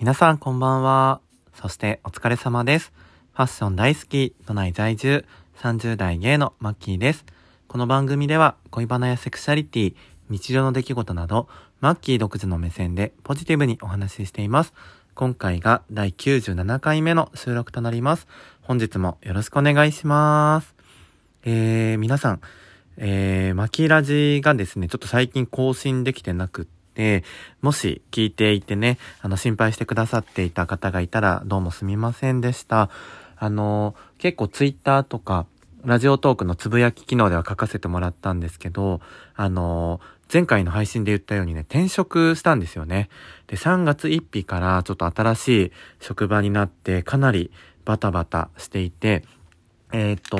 皆さんこんばんは。そしてお疲れ様です。ファッション大好き、都内在住30代ゲイのマッキーです。この番組では恋バナやセクシャリティ、日常の出来事などマッキー独自の目線でポジティブにお話ししています。今回が第97回目の収録となります。本日もよろしくお願いします。皆さん、マキラジがですね、ちょっと最近更新できてなくって、もし聞いていてね、心配してくださっていた方がいたらどうもすみませんでした。結構ツイッターとかラジオトークのつぶやき機能では書かせてもらったんですけど、前回の配信で言ったようにね、転職したんですよね。で、3月1日からちょっと新しい職場になって、かなりバタバタしていて、結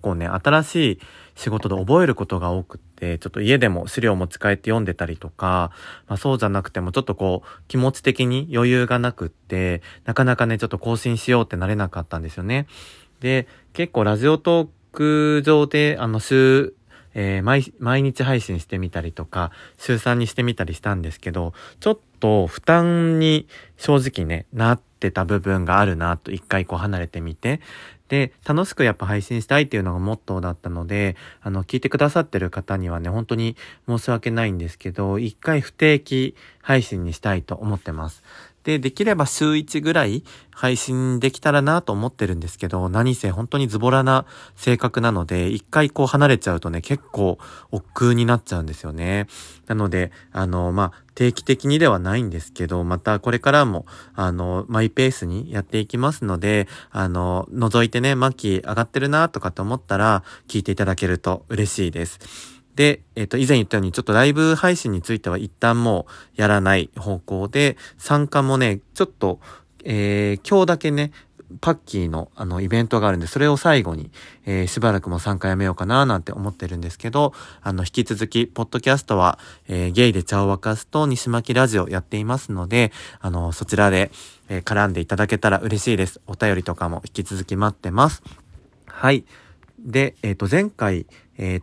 構ね、新しい仕事で覚えることが多くって、ちょっと家でも資料持ち帰って読んでたりとか、そうじゃなくてもちょっと気持ち的に余裕がなくって、なかなかね、ちょっと更新しようってなれなかったんですよね。で、結構ラジオトーク上で、毎日配信してみたりとか、週3にしてみたりしたんですけど、ちょっと負担に正直ね、なってた部分があるなと、一回離れてみて、で、楽しくやっぱ配信したいっていうのがモットーだったので、聞いてくださってる方にはね、本当に申し訳ないんですけど、一回不定期配信にしたいと思ってます。で、できれば週1ぐらい配信できたらなと思ってるんですけど、何せ本当にズボラな性格なので、一回離れちゃうとね、結構億劫になっちゃうんですよね。なので、定期的にではないんですけど、またこれからも、マイペースにやっていきますので、覗いてね、マッキー上がってるなとかと思ったら、聞いていただけると嬉しいです。で、以前言ったように、ちょっとライブ配信については一旦もうやらない方向で、参加もね、ちょっと、今日だけね、パッキーのイベントがあるんで、それを最後に、しばらくも参加やめようかななんて思ってるんですけど、引き続きポッドキャストは、ゲイで茶を沸かすと西巻ラジオやっていますので、そちらで、絡んでいただけたら嬉しいです。お便りとかも引き続き待ってます。はい。で、前回、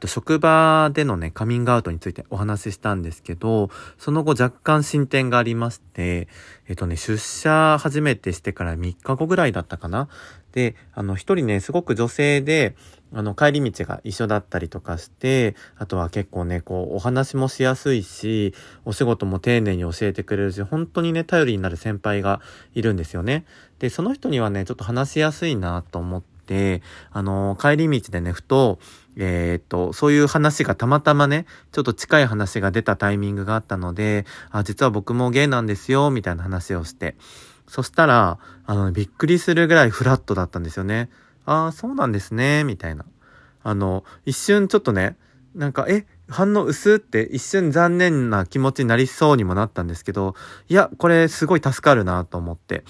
職場でのね、カミングアウトについてお話ししたんですけど、その後若干進展がありまして、出社初めてしてから3日後ぐらいだったかな。で、一人ね、すごく女性で、帰り道が一緒だったりとかして、あとは結構ね、お話もしやすいし、お仕事も丁寧に教えてくれるし、本当にね、頼りになる先輩がいるんですよね。で、その人にはね、ちょっと話しやすいなと思って、で、帰り道でね、ふと、そういう話がたまたまね、ちょっと近い話が出たタイミングがあったので、実は僕もゲイなんですよ、みたいな話をして。そしたら、びっくりするぐらいフラットだったんですよね。ああ、そうなんですね、みたいな。一瞬ちょっとね、なんか、反応薄って一瞬残念な気持ちになりそうにもなったんですけど、いや、これすごい助かるなと思って。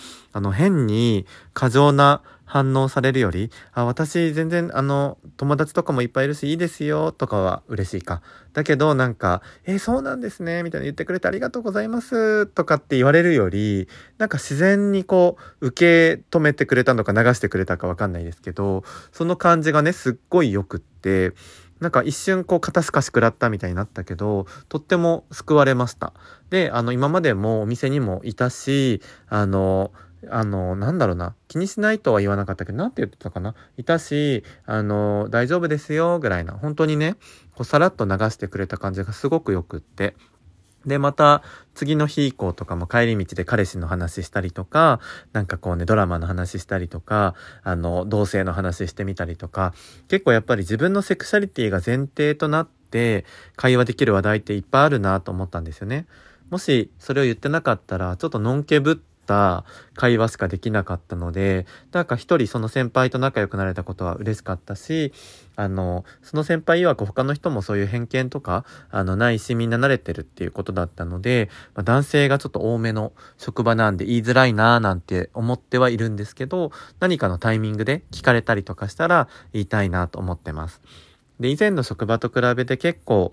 変に過剰な反応されるより、私全然友達とかもいっぱいいるしいいですよとかは嬉しいか。だけどなんか、そうなんですねみたいな言ってくれてありがとうございますとかって言われるより、なんか自然に受け止めてくれたのか流してくれたかわかんないですけど、その感じがね、すっごい良くって、なんか一瞬肩すかし食らったみたいになったけど、とっても救われました。で、今までもお店にもいたし、なんだろうな、気にしないとは言わなかったけど、なんて言ってたかな、いたし、大丈夫ですよぐらいな、本当にね、さらっと流してくれた感じがすごくよくって。で、また、次の日以降とかも帰り道で彼氏の話したりとか、なんかドラマの話したりとか、同性の話してみたりとか、結構やっぱり自分のセクシャリティが前提となって、会話できる話題っていっぱいあるなと思ったんですよね。もし、それを言ってなかったら、ちょっとのんけぶった会話しかできなかったので、なんか一人その先輩と仲良くなれたことは嬉しかったし、その先輩曰く他の人もそういう偏見とかないし、みんな慣れてるっていうことだったので、男性がちょっと多めの職場なんで言いづらいなーなんて思ってはいるんですけど、何かのタイミングで聞かれたりとかしたら言いたいなと思ってます。で、以前の職場と比べて結構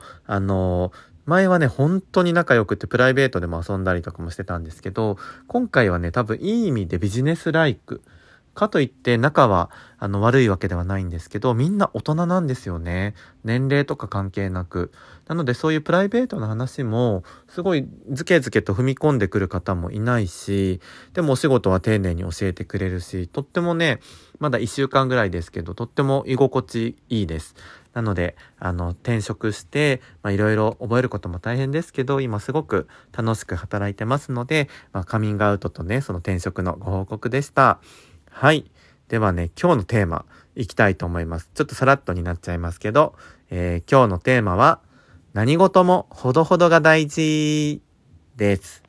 前はね、本当に仲良くてプライベートでも遊んだりとかもしてたんですけど、今回はね、多分いい意味でビジネスライクかといって仲は悪いわけではないんですけど、みんな大人なんですよね。年齢とか関係なく。なのでそういうプライベートな話もすごいずけずけと踏み込んでくる方もいないし、でもお仕事は丁寧に教えてくれるし、とってもね、まだ1週間ぐらいですけど、とっても居心地いいです。なので転職していろいろ覚えることも大変ですけど、今すごく楽しく働いてますので、カミングアウトとね、その転職のご報告でした。はい、ではね、今日のテーマいきたいと思います。ちょっとさらっとになっちゃいますけど、今日のテーマは何事もほどほどが大事です。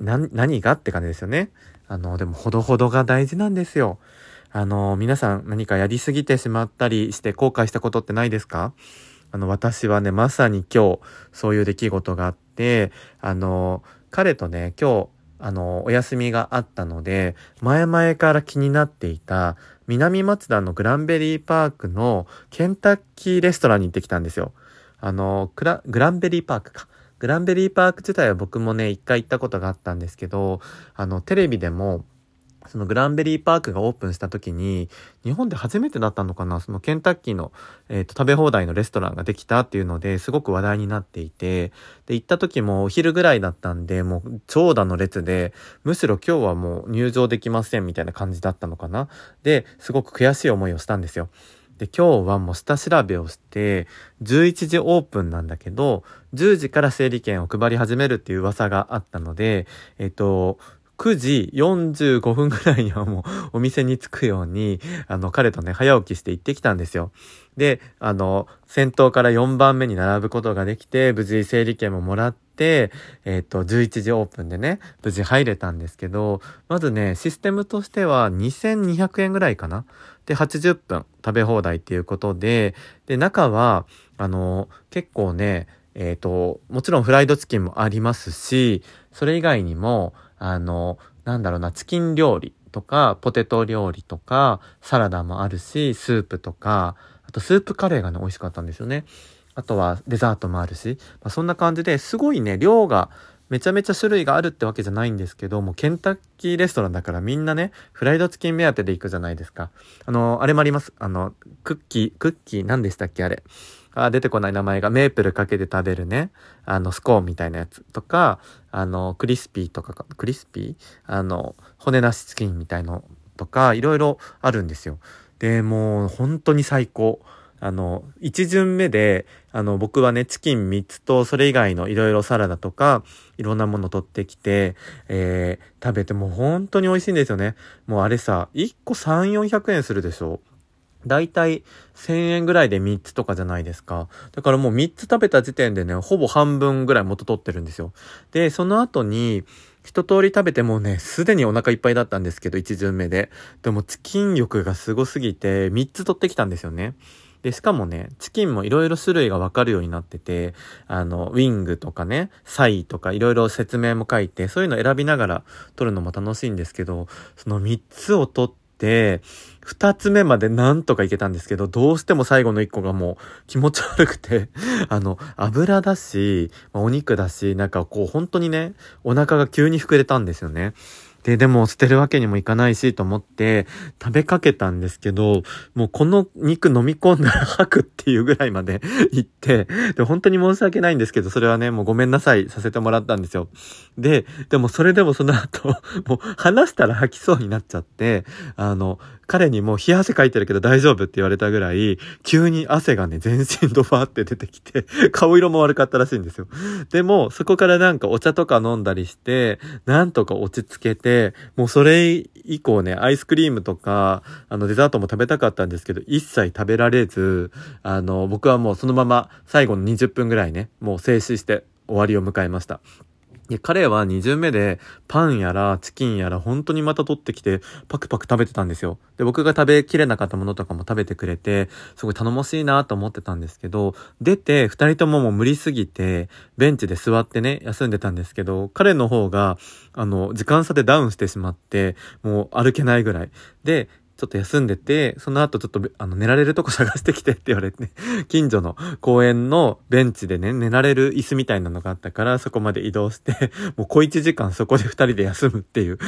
何がって感じですよね。でもほどほどが大事なんですよ。皆さん何かやりすぎてしまったりして後悔したことってないですか？私はね、まさに今日そういう出来事があって、彼とね、今日、お休みがあったので、前々から気になっていた南松田のグランベリーパークのケンタッキーレストランに行ってきたんですよ。グランベリーパーク自体は僕もね、一回行ったことがあったんですけど、テレビでも、そのグランベリーパークがオープンした時に、日本で初めてだったのかな、そのケンタッキーの、食べ放題のレストランができたっていうので、すごく話題になっていて、で、行った時もお昼ぐらいだったんで、もう長蛇の列で、むしろ今日はもう入場できませんみたいな感じだったのかな。で、すごく悔しい思いをしたんですよ。で、今日はもう下調べをして、11時オープンなんだけど、10時から整理券を配り始めるっていう噂があったので、9時45分ぐらいにはもうお店に着くように、彼とね、早起きして行ってきたんですよ。で、先頭から4番目に並ぶことができて、無事整理券ももらって、11時オープンでね、無事入れたんですけど、まずね、システムとしては2200円ぐらいかな。で、80分食べ放題っていうことで、で、中は、結構ね、もちろんフライドチキンもありますし、それ以外にも、チキン料理とか、ポテト料理とか、サラダもあるし、スープとか、あとスープカレーがね、美味しかったんですよね。あとはデザートもあるし、そんな感じですごいね、量が、めちゃめちゃ種類があるってわけじゃないんですけど、もうケンタッキーレストランだからみんなね、フライドチキン目当てで行くじゃないですか。あれもあります。クッキー何でしたっけあれ。出てこない名前が、メープルかけて食べるね、スコーンみたいなやつとか、クリスピー骨なしチキンみたいのとか、いろいろあるんですよ。で、もう本当に最高。一巡目で、僕はね、チキン3つと、それ以外のいろいろサラダとか、いろんなもの取ってきて、食べて、もう本当に美味しいんですよね。もうあれさ、1個300、400円するでしょ。だいたい1000円ぐらいで3つとかじゃないですか。だからもう3つ食べた時点でね、ほぼ半分ぐらい元取ってるんですよ。で、その後に、一通り食べてもね、すでにお腹いっぱいだったんですけど、一巡目で。でもチキン欲がすごすぎて、3つ取ってきたんですよね。で、しかもね、チキンもいろいろ種類がわかるようになってて、ウィングとかね、サイとかいろいろ説明も書いて、そういうの選びながら取るのも楽しいんですけど、その3つを取って、2つ目までなんとかいけたんですけど、どうしても最後の1個がもう気持ち悪くて、油だし、お肉だし、なんかこう本当にね、お腹が急に膨れたんですよね。でも捨てるわけにもいかないしと思って食べかけたんですけど、もうこの肉飲み込んだら吐くっていうぐらいまで行って、で本当に申し訳ないんですけど、それはね、もうごめんなさいさせてもらったんですよ。でもそれでもその後、もう話したら吐きそうになっちゃって、彼にもう冷や汗かいてるけど大丈夫って言われたぐらい、急に汗がね、全身ドバーって出てきて、顔色も悪かったらしいんですよ。でも、そこからなんかお茶とか飲んだりして、なんとか落ち着けて、もうそれ以降ね、アイスクリームとかデザートも食べたかったんですけど、一切食べられず、僕はもうそのまま最後の20分ぐらいね、もう静止して終わりを迎えました。で、彼は2巡目でパンやらチキンやら本当にまた取ってきてパクパク食べてたんですよ。で、僕が食べきれなかったものとかも食べてくれて、すごい頼もしいなと思ってたんですけど、出て2人とももう無理すぎてベンチで座ってね、休んでたんですけど、彼の方が時間差でダウンしてしまって、もう歩けないぐらいで、ちょっと休んでて、その後ちょっと寝られるとこ探してきてって言われて、ね、近所の公園のベンチでね、寝られる椅子みたいなのがあったから、そこまで移動して、もう小一時間そこで二人で休むっていう、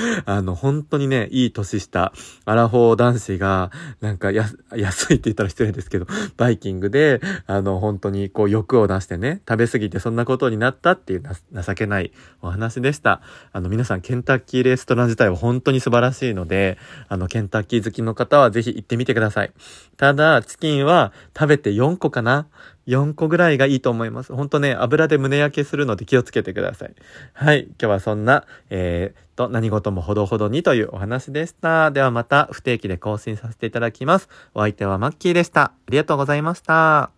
本当にね、いい年したアラフォー男子が、なんか安いって言ったら失礼ですけど、バイキングで、本当にこう欲を出してね、食べ過ぎてそんなことになったっていう情けないお話でした。皆さんケンタッキーレストラン自体は本当に素晴らしいので、ケンタッキー好きの方はぜひ行ってみてください。ただチキンは食べて4個かな、4個ぐらいがいいと思います。ほんとね、油で胸焼けするので気をつけてください。はい、今日はそんな何事もほどほどにというお話でした。ではまた不定期で更新させていただきます。お相手はマッキーでした。ありがとうございました。